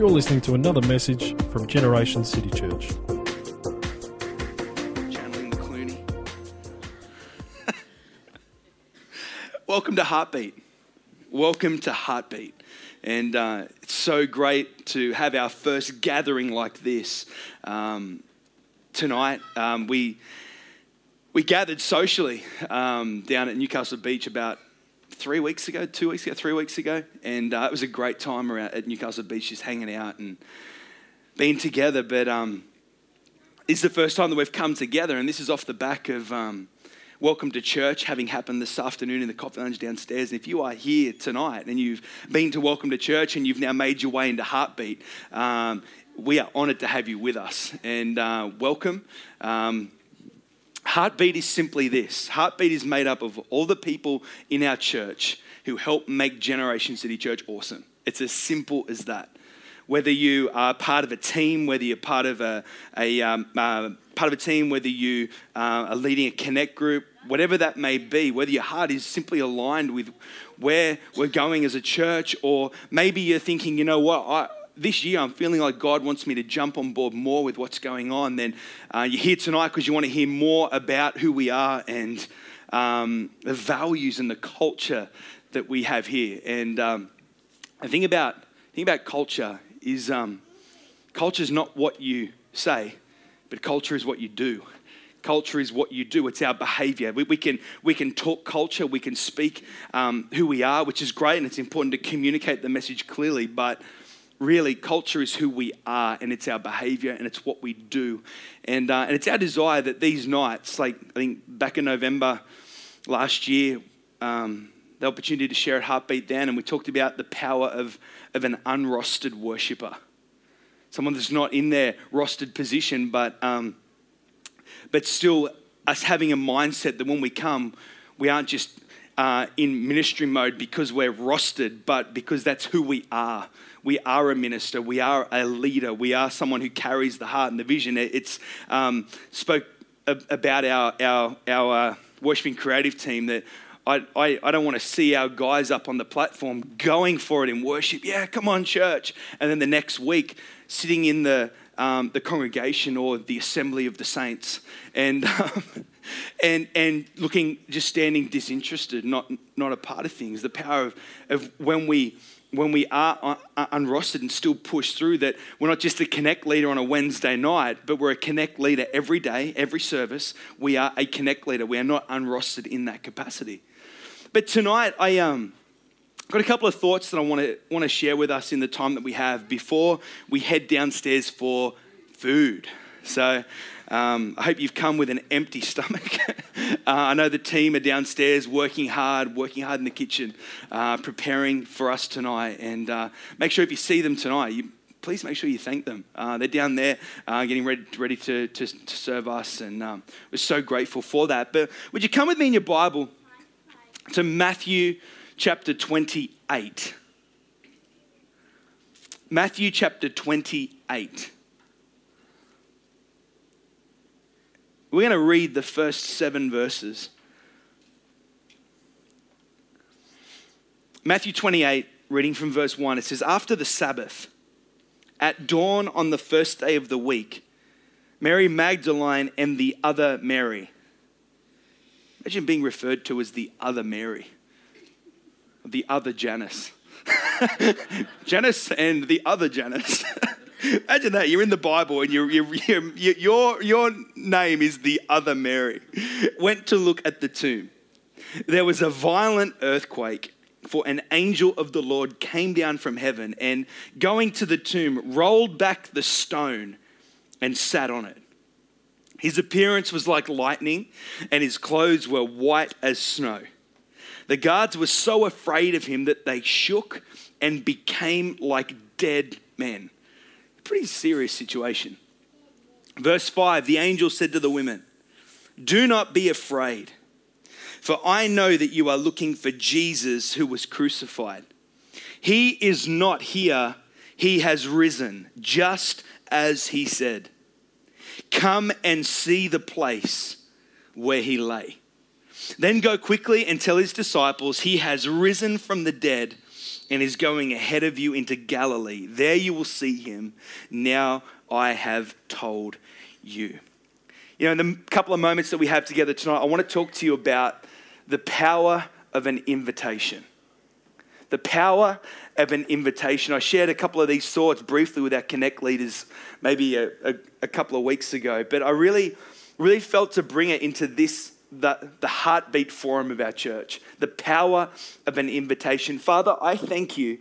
You're listening to another message from Generation City Church. Channeling the Clooney. Welcome to Heartbeat. Welcome to Heartbeat. And it's so great to have our first gathering like this. Tonight, we gathered socially down at Newcastle Beach about 3 weeks ago, and it was a great time around at Newcastle Beach, just hanging out and being together. But it's the first time that we've come together, and this is off the back of Welcome to Church having happened this afternoon in the coffee lounge downstairs. And if you are here tonight and you've been to Welcome to Church and you've now made your way into Heartbeat, we are honoured to have you with us, and welcome. Heartbeat is simply this. Heartbeat is made up of all the people in our church who help make Generation City Church awesome. It's as simple as that. Whether you are part of a team, whether you're part of a team, whether you are leading a connect group, whatever that may be, whether your heart is simply aligned with where we're going as a church, or maybe you're thinking, you know what, this year, I'm feeling like God wants me to jump on board more with what's going on. Then you're here tonight because you want to hear more about who we are and the values and the culture that we have here. And the thing about culture is culture is not what you say, but culture is what you do. Culture is what you do. It's our behaviour. We can talk culture. We can speak who we are, which is great, and it's important to communicate the message clearly, but really, culture is who we are, and it's our behaviour, and it's what we do. And it's our desire that these nights, like I think back in November last year, the opportunity to share at Heartbeat then, and we talked about the power of an unrostered worshipper, someone that's not in their rostered position, but still us having a mindset that when we come, we aren't just in ministry mode because we're rostered, but because that's who we are. We are a minister. We are a leader. We are someone who carries the heart and the vision. It's spoke about our worshiping creative team that I don't want to see our guys up on the platform going for it in worship. Yeah, come on, church. And then the next week, sitting in the congregation or the assembly of the saints, and looking just standing disinterested, not a part of things. The power of when we are unrostered and still push through, that we're not just a Connect leader on a Wednesday night, but we're a Connect leader every day, every service. We are a Connect leader. We are not unrostered in that capacity. But tonight, I got a couple of thoughts that I want to share with us in the time that we have before we head downstairs for food. So I hope you've come with an empty stomach. I know the team are downstairs working hard in the kitchen, preparing for us tonight. And make sure if you see them tonight, please make sure you thank them. They're down there getting ready to serve us. And we're so grateful for that. But would you come with me in your Bible to Matthew chapter 28. Matthew chapter 28. We're going to read the first 7 verses. Matthew 28, reading from verse 1, it says, "After the Sabbath, at dawn on the first day of the week, Mary Magdalene and the other Mary." Imagine being referred to as the other Mary, the other Janice. Janice and the other Janice. Imagine that, you're in the Bible and your name is the other Mary. "Went to look at the tomb. There was a violent earthquake, for an angel of the Lord came down from heaven and, going to the tomb, rolled back the stone and sat on it. His appearance was like lightning, and his clothes were white as snow. The guards were so afraid of him that they shook and became like dead men." Pretty serious situation. Verse 5, "The angel said to the women, 'Do not be afraid, for I know that you are looking for Jesus who was crucified. He is not here, he has risen, just as he said. Come and see the place where he lay. Then go quickly and tell his disciples, he has risen from the dead and is going ahead of you into Galilee. There you will see him. Now I have told you." You know, in the couple of moments that we have together tonight, I want to talk to you about the power of an invitation. The power of an invitation. I shared a couple of these thoughts briefly with our Connect leaders maybe a couple of weeks ago, but I really felt to bring it into this, the heartbeat forum of our church, the power of an invitation. Father, I thank you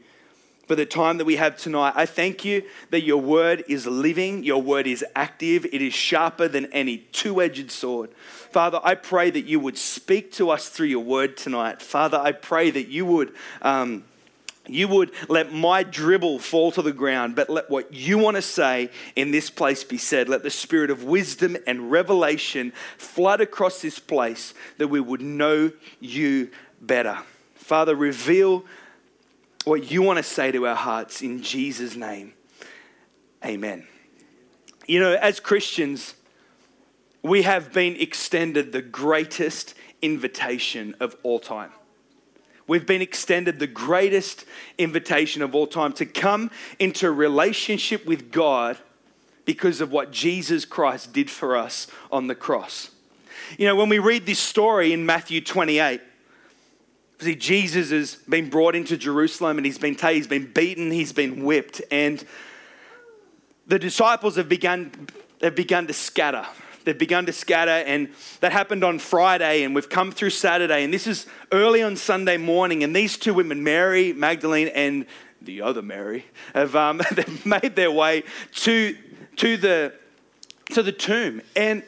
for the time that we have tonight. I thank you that your word is living, your word is active, it is sharper than any two-edged sword. Father, I pray that you would speak to us through your word tonight. Father, I pray that you would let my dribble fall to the ground, but let what you want to say in this place be said. Let the spirit of wisdom and revelation flood across this place, that we would know you better. Father, reveal what you want to say to our hearts in Jesus' name. Amen. You know, as Christians, we have been extended the greatest invitation of all time. We've been extended the greatest invitation of all time to come into relationship with God because of what Jesus Christ did for us on the cross. You know, when we read this story in Matthew 28, see, Jesus has been brought into Jerusalem and he's been beaten, he's been whipped, and the disciples have begun to scatter. They've begun to scatter, and that happened on Friday, and we've come through Saturday, and this is early on Sunday morning, and these two women, Mary Magdalene and the other Mary, have they've made their way to the tomb, and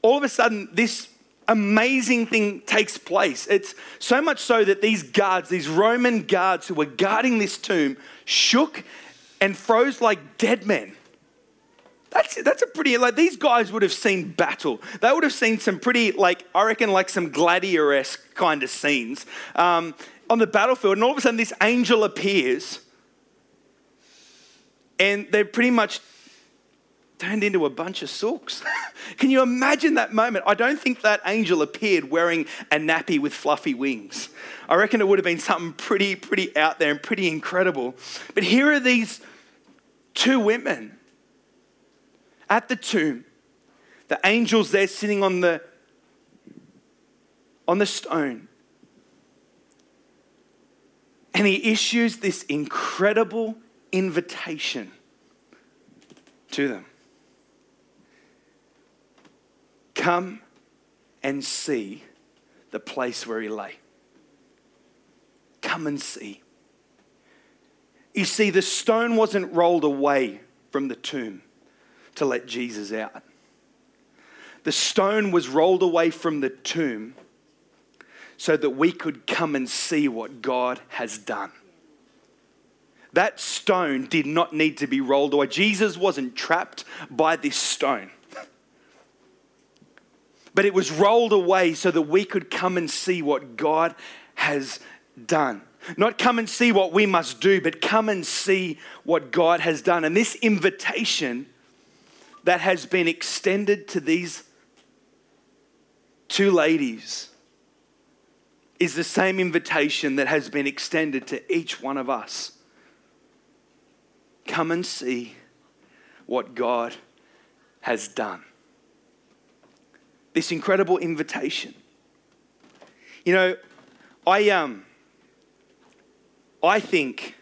all of a sudden this amazing thing takes place. It's so much so that these Roman guards who were guarding this tomb shook and froze like dead men. That's a pretty, like, these guys would have seen battle. They would have seen some pretty, like, I reckon, like some gladiator-esque kind of scenes on the battlefield. And all of a sudden, this angel appears, and they're pretty much turned into a bunch of sulks. Can you imagine that moment? I don't think that angel appeared wearing a nappy with fluffy wings. I reckon it would have been something pretty out there and pretty incredible. But here are these two women at the tomb, the angel's there sitting on the stone. And he issues this incredible invitation to them. Come and see the place where he lay. Come and see. You see, the stone wasn't rolled away from the tomb to let Jesus out. The stone was rolled away from the tomb so that we could come and see what God has done. That stone did not need to be rolled away. Jesus wasn't trapped by this stone. But it was rolled away so that we could come and see what God has done. Not come and see what we must do, but come and see what God has done. And this invitation that has been extended to these two ladies is the same invitation that has been extended to each one of us. Come and see what God has done. This incredible invitation. You know, I think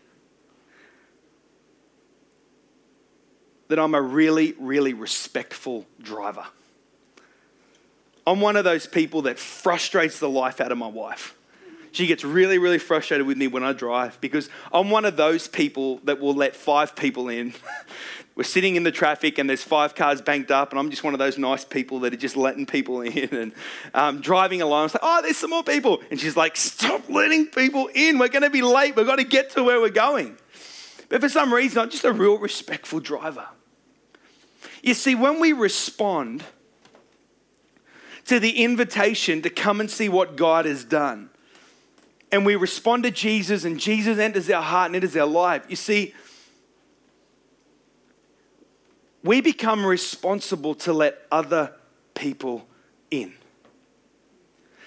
that I'm a really respectful driver. I'm one of those people that frustrates the life out of my wife. She gets really frustrated with me when I drive, because I'm one of those people that will let five people in. We're sitting in the traffic and there's five cars banked up, and I'm just one of those nice people that are just letting people in and driving along. It's like, oh, there's some more people. And she's like, stop letting people in. We're going to be late. We've got to get to where we're going. But for some reason, I'm just a real respectful driver. You see, when we respond to the invitation to come and see what God has done, and we respond to Jesus, and Jesus enters our heart and enters our life, you see, we become responsible to let other people in.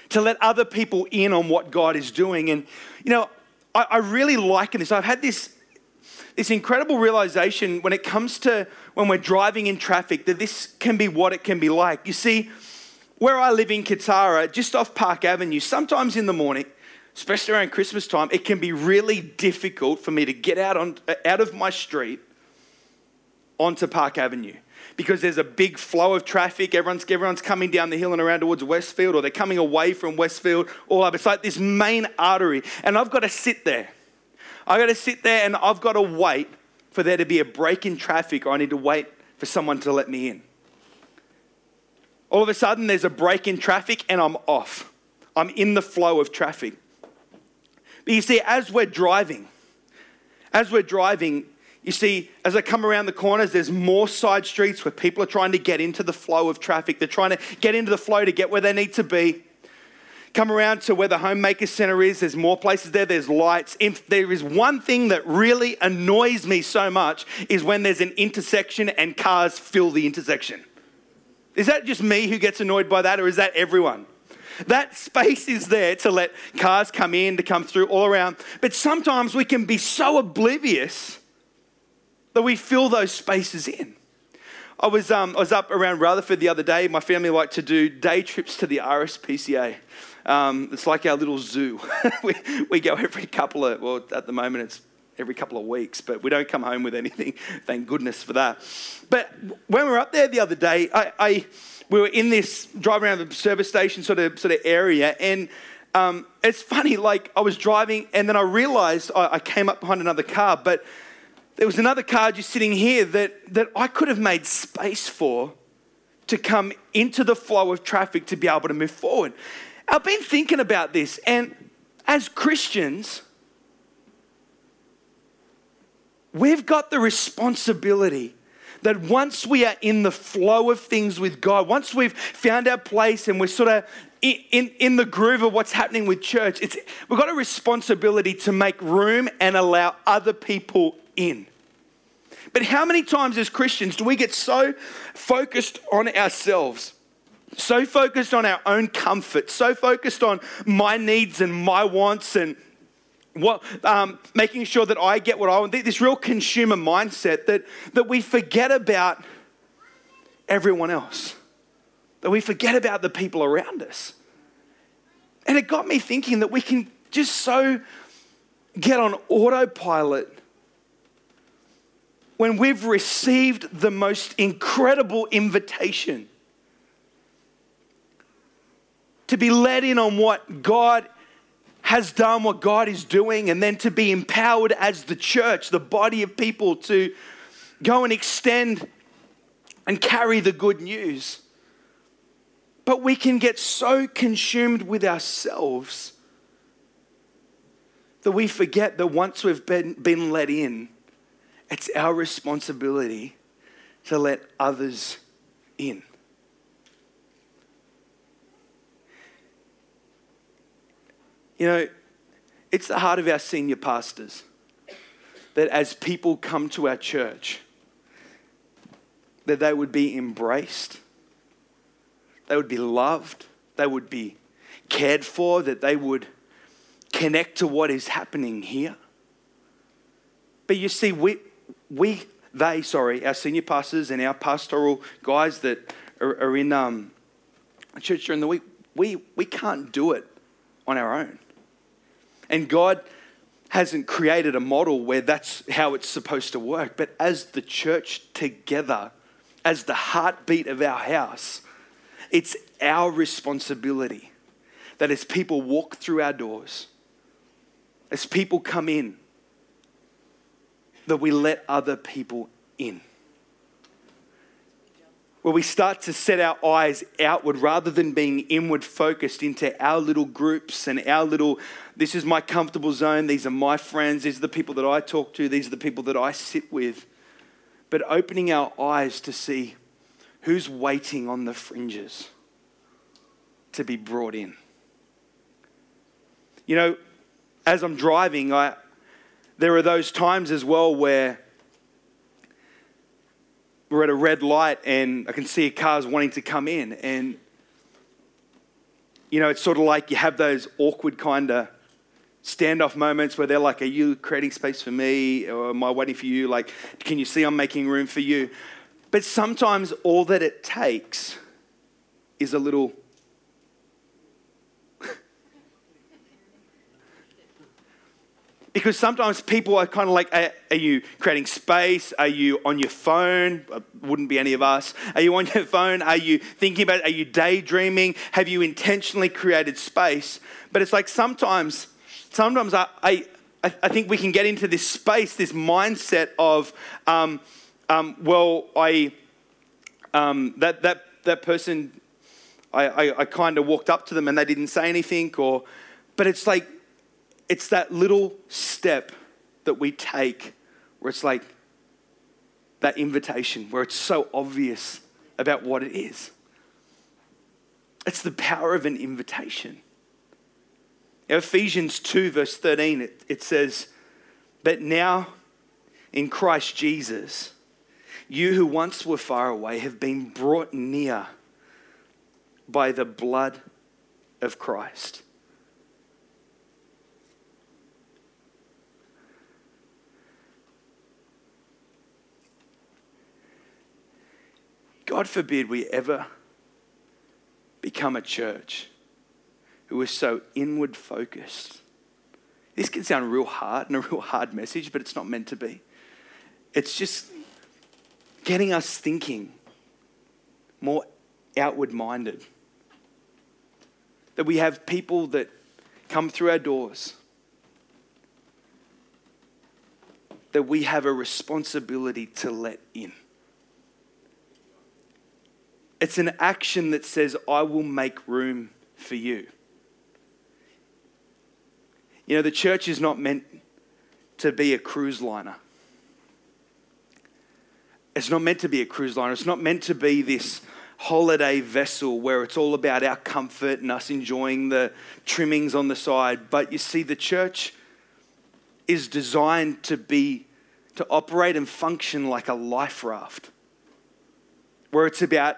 To let other people in on what God is doing. And, you know, I really liken this. I've had this incredible realization when it comes to when we're driving in traffic, that this can be what it can be like. You see, where I live in Katara, just off Park Avenue, sometimes in the morning, especially around Christmas time, it can be really difficult for me to get out of my street onto Park Avenue, because there's a big flow of traffic. Everyone's coming down the hill and around towards Westfield, or they're coming away from Westfield. All up, it's like this main artery, and I've got to sit there. I've got to sit there, and I've got to wait for there to be a break in traffic, or I need to wait for someone to let me in. All of a sudden, there's a break in traffic, and I'm off. I'm in the flow of traffic. But you see, as we're driving, you see, as I come around the corners, there's more side streets where people are trying to get into the flow of traffic. They're trying to get into the flow to get where they need to be. Come around to where the Homemaker Center is. There's more places there. There's lights. If there is one thing that really annoys me so much is when there's an intersection and cars fill the intersection. Is that just me who gets annoyed by that, or is that everyone? That space is there to let cars come in, to come through all around. But sometimes we can be so oblivious that we fill those spaces in. I was up around Rutherford the other day. My family like to do day trips to the RSPCA. It's like our little zoo. we go every couple of, well, at the moment it's every couple of weeks, but we don't come home with anything. Thank goodness for that. But when we were up there the other day, we were in this drive around the service station sort of area, and it's funny. Like, I was driving, and then I realised I came up behind another car, but there was another car just sitting here that I could have made space for to come into the flow of traffic to be able to move forward. I've been thinking about this, and as Christians, we've got the responsibility that once we are in the flow of things with God, once we've found our place and we're sort of in the groove of what's happening with church, we've got a responsibility to make room and allow other people in. But how many times as Christians do we get so focused on ourselves, so focused on our own comfort, so focused on my needs and my wants and making sure that I get what I want, this real consumer mindset, that we forget about everyone else, that we forget about the people around us. And it got me thinking that we can just so get on autopilot when we've received the most incredible invitation to be let in on what God has done, what God is doing, and then to be empowered as the church, the body of people, to go and extend and carry the good news. But we can get so consumed with ourselves that we forget that once we've been let in, it's our responsibility to let others in. You know, it's the heart of our senior pastors that as people come to our church, that they would be embraced, they would be loved, they would be cared for, that they would connect to what is happening here. But you see, our senior pastors and our pastoral guys that are in church during the week, we can't do it on our own. And God hasn't created a model where that's how it's supposed to work. But as the church together, as the heartbeat of our house, it's our responsibility that as people walk through our doors, as people come in, that we let other people in. Where we start to set our eyes outward rather than being inward focused into our little groups and our little, this is my comfortable zone, these are my friends, these are the people that I talk to, these are the people that I sit with. But opening our eyes to see who's waiting on the fringes to be brought in. You know, as I'm driving, there are those times as well where we're at a red light and I can see cars wanting to come in, and you know, it's sort of like you have those awkward kind of standoff moments where they're like, are you creating space for me? Or am I waiting for you? Like, can you see I'm making room for you? But sometimes all that it takes is a little... Because sometimes people are kind of like, are you creating space? Are you on your phone? Wouldn't be any of us. Are you on your phone? Are you thinking about it? Are you daydreaming? Have you intentionally created space? But it's like sometimes I think we can get into this space, this mindset of, that person, I kind of walked up to them and they didn't say anything, or, but it's like, it's that little step that we take where it's like that invitation, where it's so obvious about what it is. It's the power of an invitation. Now, Ephesians 2 verse 13, it says, "But now in Christ Jesus, you who once were far away have been brought near by the blood of Christ." God forbid we ever become a church who is so inward focused. This can sound real hard and a real hard message, but it's not meant to be. It's just getting us thinking more outward minded. That we have people that come through our doors. That we have a responsibility to let in. It's an action that says, I will make room for you. You know, the church is not meant to be a cruise liner. It's not meant to be a cruise liner. It's not meant to be this holiday vessel where it's all about our comfort and us enjoying the trimmings on the side. But you see, the church is designed to operate and function like a life raft, where it's about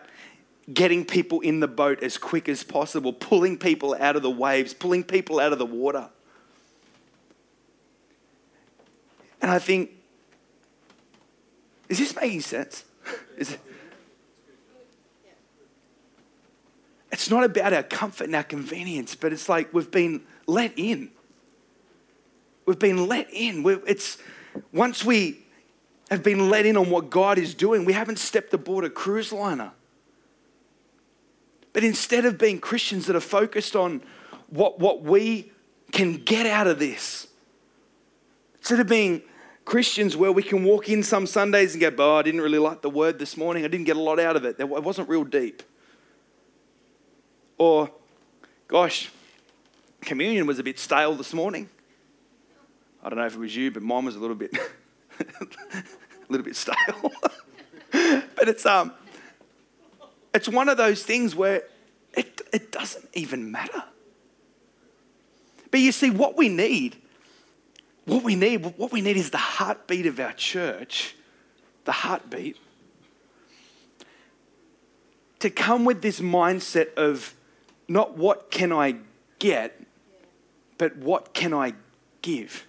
getting people in the boat as quick as possible, pulling people out of the waves, pulling people out of the water. And I think, is this making sense? It's not about our comfort and our convenience, but it's like we've been let in. We've been let in. Once we have been let in on what God is doing, we haven't stepped aboard a cruise liner. But instead of being Christians that are focused on what we can get out of this, instead of being Christians where we can walk in some Sundays and go, oh, I didn't really like the word this morning. I didn't get a lot out of it. It wasn't real deep. Or, gosh, communion was a bit stale this morning. I don't know if it was you, but mine was a little bit... a little bit stale. But it's one of those things where it doesn't even matter. But you see, what we need is the heartbeat of our church, the heartbeat, to come with this mindset of not what can I get, but what can I give.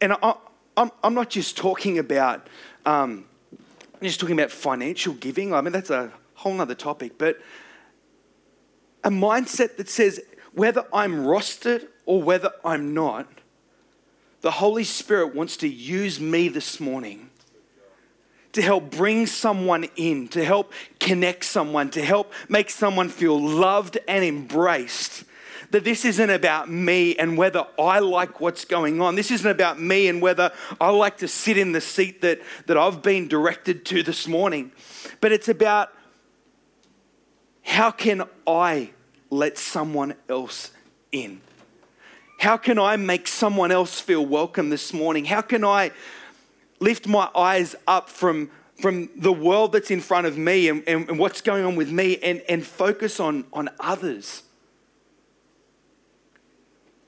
And I'm not just talking about financial giving. I mean, that's a whole other topic. But a mindset that says whether I'm rostered or whether I'm not, the Holy Spirit wants to use me this morning to help bring someone in, to help connect someone, to help make someone feel loved and embraced. That this isn't about me and whether I like what's going on. This isn't about me and whether I like to sit in the seat that I've been directed to this morning. But it's about how can I let someone else in? How can I make someone else feel welcome this morning? How can I lift my eyes up from the world that's in front of me and what's going on with me and focus on others?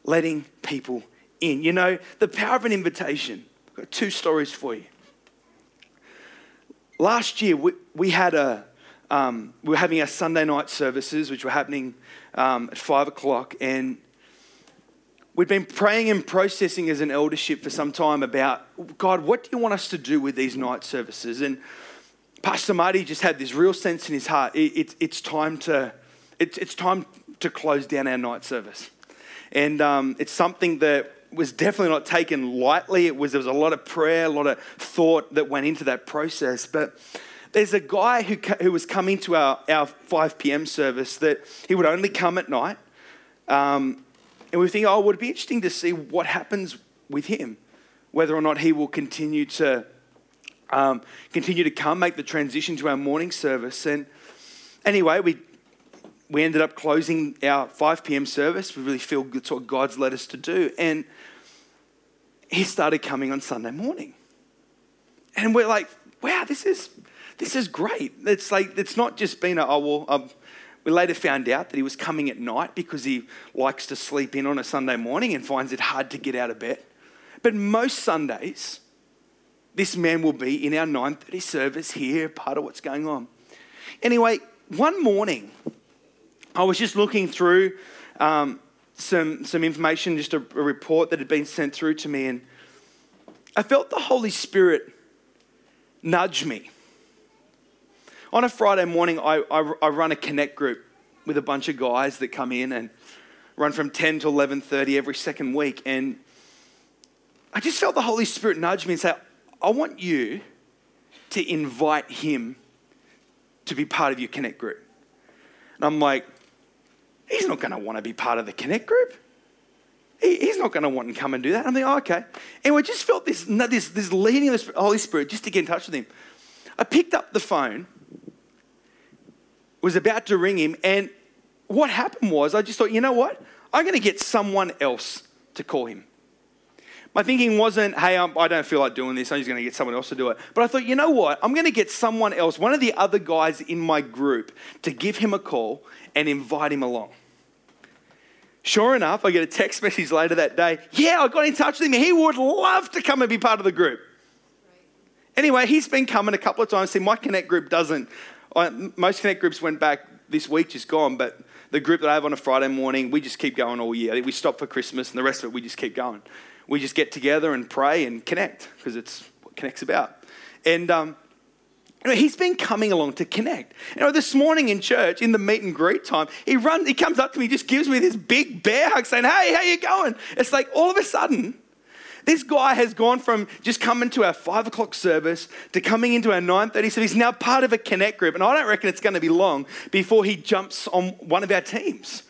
Letting people in. You know, the power of an invitation. I've got two stories for you. Last year, we had we were having our Sunday night services, which were happening at 5 o'clock, and We've been praying and processing as an eldership for some time about, God, what do you want us to do with these night services? And Pastor Marty just had this real sense in his heart. It's time to close down our night service. And it's something that was definitely not taken lightly. There was a lot of prayer, a lot of thought that went into that process. But there's a guy who was coming to our 5 p.m. service that he would only come at night. And we think, oh, would it be interesting to see what happens with him, whether or not he will continue to come, make the transition to our morning service. And anyway, we ended up closing our 5 p.m. service. We really feel that's what God's led us to do. And he started coming on Sunday morning. And we're like, wow, this is great. It's like, it's not just been we later found out that he was coming at night because he likes to sleep in on a Sunday morning and finds it hard to get out of bed. But most Sundays, this man will be in our 9:30 service here, part of what's going on. Anyway, one morning, I was just looking through some information, just a report that had been sent through to me, and I felt the Holy Spirit nudge me. On a Friday morning, I run a connect group with a bunch of guys that come in and run from 10 to 11:30 every second week, and I just felt the Holy Spirit nudge me and say, I want you to invite him to be part of your connect group. And I'm like, he's not going to want to be part of the connect group. He's not going to want to come and do that. I'm like, oh, okay. And we just felt this leading of the Holy Spirit just to get in touch with him. I picked up the phone, was about to ring him, and what happened was I just thought, you know what? I'm going to get someone else to call him. My thinking wasn't, hey, I don't feel like doing this. I'm just going to get someone else to do it. But I thought, you know what? I'm going to get someone else, one of the other guys in my group, to give him a call and invite him along. Sure enough, I get a text message later that day. Yeah, I got in touch with him. He would love to come and be part of the group. Anyway, he's been coming a couple of times. See, my Connect group doesn't. Most Connect groups went back this week, just gone, but the group that I have on a Friday morning, we just keep going all year. We stop for Christmas, and the rest of it, we just keep going. We just get together and pray and connect because it's what Connect's about. And he's been coming along to connect. This morning in church, in the meet and greet time, he comes up to me, just gives me this big bear hug saying, hey, how you going? It's like all of a sudden, this guy has gone from just coming to our 5 o'clock service to coming into our 9:30. So he's now part of a connect group. And I don't reckon it's going to be long before he jumps on one of our teams.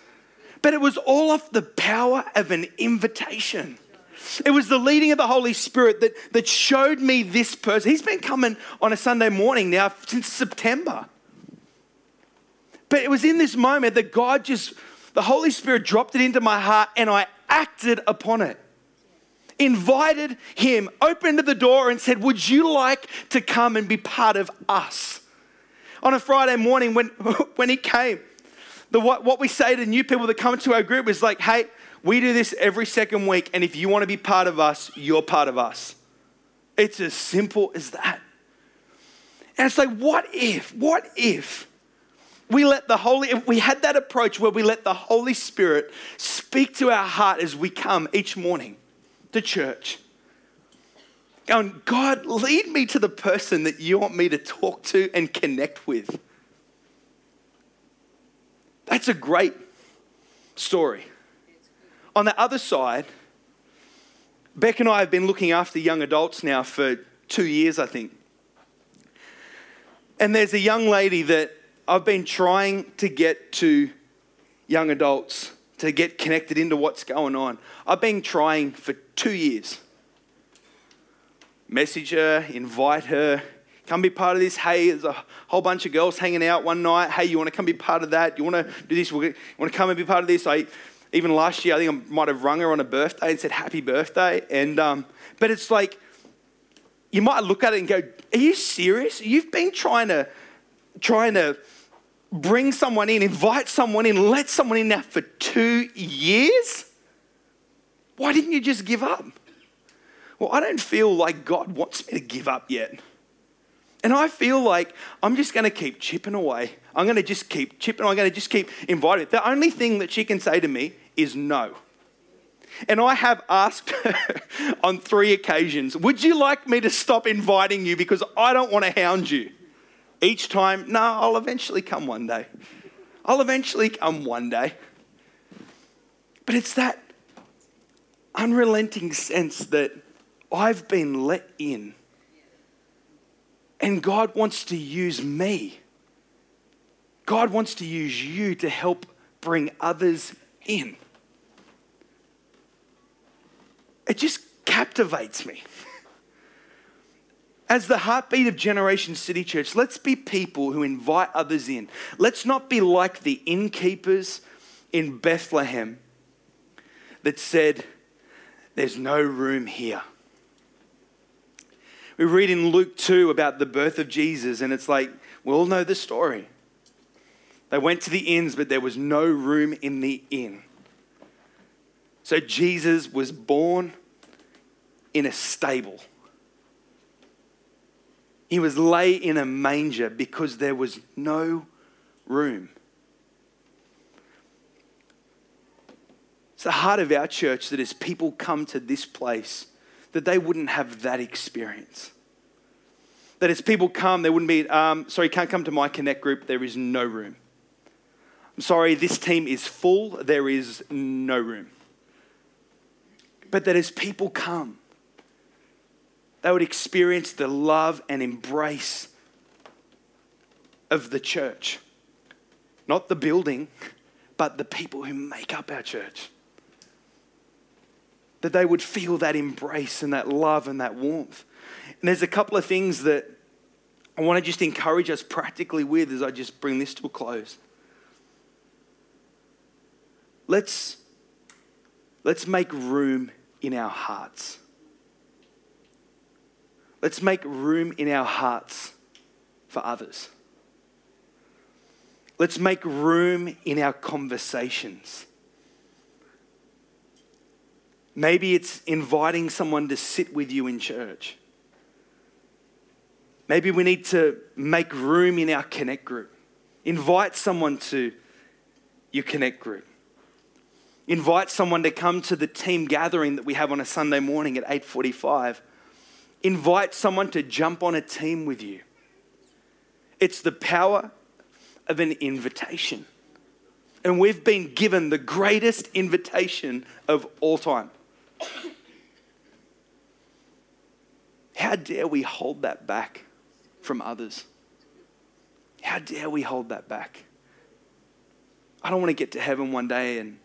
But it was all off the power of an invitation. It was the leading of the Holy Spirit that showed me this person. He's been coming on a Sunday morning now since September. But it was in this moment that the Holy Spirit dropped it into my heart and I acted upon it. Invited him, opened the door and said, would you like to come and be part of us? On a Friday morning when he came, what we say to new people that come to our group is like, hey, we do this every second week, and if you want to be part of us, you're part of us. It's as simple as that. And it's like, what if we had that approach where we let the Holy Spirit speak to our heart as we come each morning to church. And God, lead me to the person that you want me to talk to and connect with. That's a great story. On the other side, Beck and I have been looking after young adults now for 2 years, I think. And there's a young lady that I've been trying to get to young adults to get connected into what's going on. I've been trying for 2 years. Message her, invite her, come be part of this. Hey, there's a whole bunch of girls hanging out one night. Hey, you want to come be part of that? You want to do this? You want to come and be part of this? Even last year, I think I might have rung her on a birthday and said, happy birthday. And but it's like, you might look at it and go, are you serious? You've been trying to bring someone in, invite someone in, let someone in now for 2 years? Why didn't you just give up? Well, I don't feel like God wants me to give up yet. And I feel like I'm just going to keep chipping away. I'm going to just keep chipping away. I'm going to just keep inviting. The only thing that she can say to me is no. And I have asked her on 3 occasions, would you like me to stop inviting you because I don't want to hound you? Each time, no, I'll eventually come one day. I'll eventually come one day. But it's that unrelenting sense that I've been let in. And God wants to use me. God wants to use you to help bring others in. It just captivates me. As the heartbeat of Generation City Church, let's be people who invite others in. Let's not be like the innkeepers in Bethlehem that said, there's no room here. We read in Luke 2 about the birth of Jesus, and it's like, we all know the story. They went to the inns, but there was no room in the inn. So Jesus was born in a stable. He was laid in a manger because there was no room. It's the heart of our church that as people come to this place, that they wouldn't have that experience. That as people come, there wouldn't be, sorry, can't come to my Connect group, there is no room. I'm sorry, this team is full, there is no room. But that as people come, they would experience the love and embrace of the church. Not the building, but the people who make up our church. That they would feel that embrace and that love and that warmth. And there's a couple of things that I want to just encourage us practically with as I just bring this to a close. Let's make room in our hearts. Let's make room in our hearts for others. Let's make room in our conversations. Maybe it's inviting someone to sit with you in church. Maybe we need to make room in our Connect group. Invite someone to your Connect group. Invite someone to come to the team gathering that we have on a Sunday morning at 8:45. Invite someone to jump on a team with you. It's the power of an invitation. And we've been given the greatest invitation of all time. How dare we hold that back from others? How dare we hold that back? I don't want to get to heaven one day and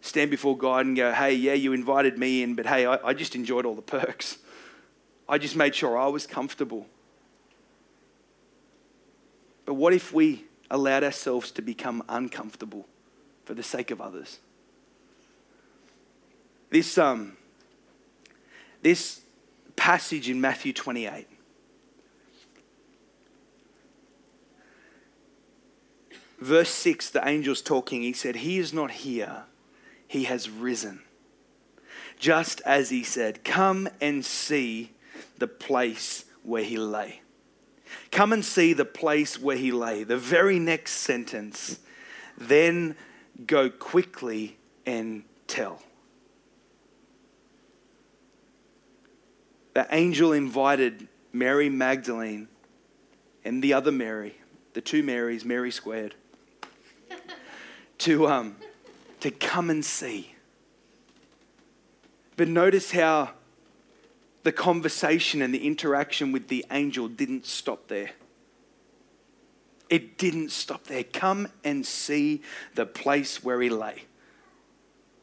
stand before God and go, hey, yeah, you invited me in, but hey, I just enjoyed all the perks. I just made sure I was comfortable. But what if we allowed ourselves to become uncomfortable for the sake of others? This passage in Matthew 28, verse 6, the angel's talking. He said, he is not here. He has risen. Just as he said, come and see the place where he lay. Come and see the place where he lay. The very next sentence, then go quickly and tell. The angel invited Mary Magdalene and the other Mary, the two Marys, Mary squared, to come and see. But notice how the conversation and the interaction with the angel didn't stop there. It didn't stop there. Come and see the place where he lay.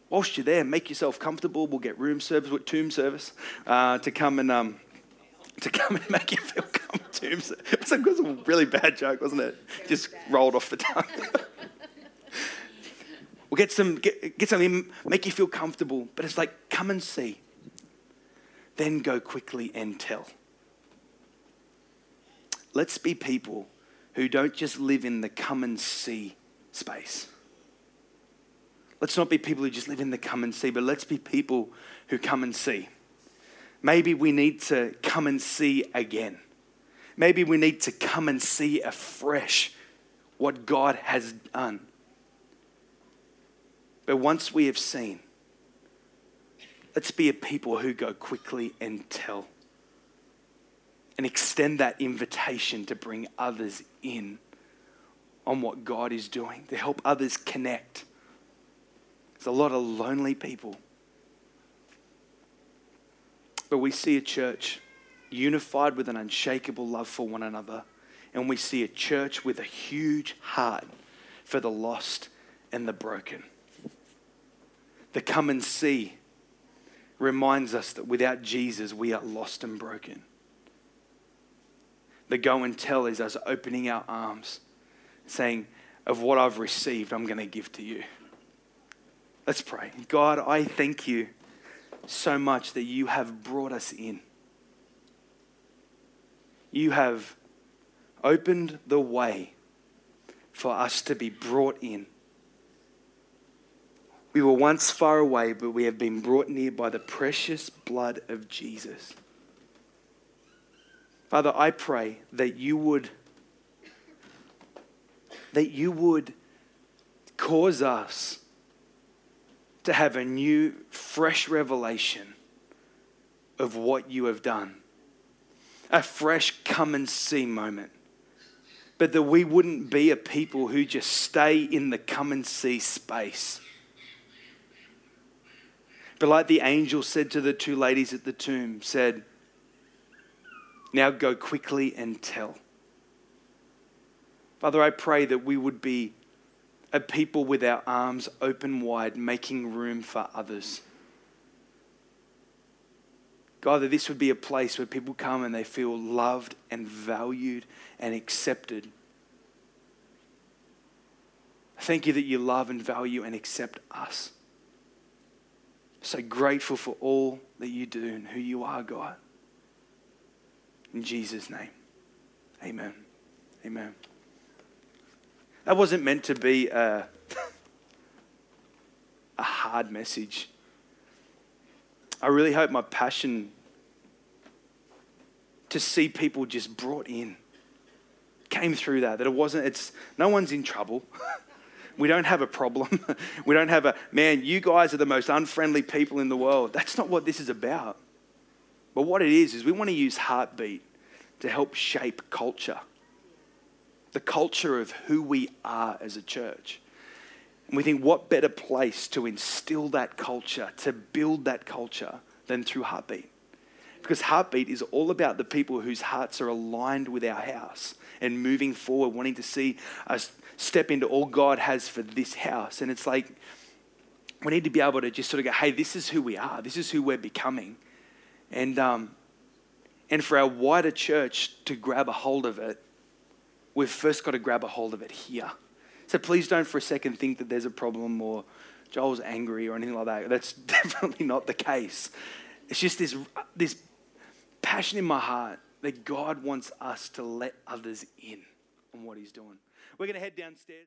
Whilst you're there, make yourself comfortable. We'll get room service, tomb service, to come and make you feel comfortable. It was a really bad joke, wasn't it? Just rolled off the tongue. We'll get something, make you feel comfortable. But it's like, come and see. Then go quickly and tell. Let's be people who don't just live in the come and see space. Let's not be people who just live in the come and see, but let's be people who come and see. Maybe we need to come and see again. Maybe we need to come and see afresh what God has done. But once we have seen, Let's be a people who go quickly and tell and extend that invitation to bring others in on what God is doing, to help others connect. There's a lot of lonely people. But we see a church unified with an unshakable love for one another, and we see a church with a huge heart for the lost and the broken. The come and see reminds us that without Jesus, we are lost and broken. The go and tell is us opening our arms, saying, of what I've received, I'm going to give to you. Let's pray. God, I thank you so much that you have brought us in. You have opened the way for us to be brought in. We were once far away, but we have been brought near by the precious blood of Jesus. Father, I pray that you would cause us to have a new, fresh revelation of what you have done. A fresh come and see moment. But that we wouldn't be a people who just stay in the come and see space. But like the angel said to the two ladies at the tomb, said, now go quickly and tell. Father, I pray that we would be a people with our arms open wide, making room for others. God, that this would be a place where people come and they feel loved and valued and accepted. Thank you that you love and value and accept us. So grateful for all that you do and who you are, God. In Jesus' name, amen. Amen. That wasn't meant to be a hard message. I really hope my passion to see people just brought in came through that it wasn't, it's no one's in trouble. We don't have a problem. We don't have you guys are the most unfriendly people in the world. That's not what this is about. But what it is we want to use Heartbeat to help shape culture. The culture of who we are as a church. And we think, what better place to instill that culture, to build that culture, than through Heartbeat? Because Heartbeat is all about the people whose hearts are aligned with our house and moving forward, wanting to see us step into all God has for this house. And it's like, we need to be able to just sort of go, hey, this is who we are. This is who we're becoming. And for our wider church to grab a hold of it, we've first got to grab a hold of it here. So please don't for a second think that there's a problem or Joel's angry or anything like that. That's definitely not the case. It's just this passion in my heart that God wants us to let others in on what he's doing. We're going to head downstairs.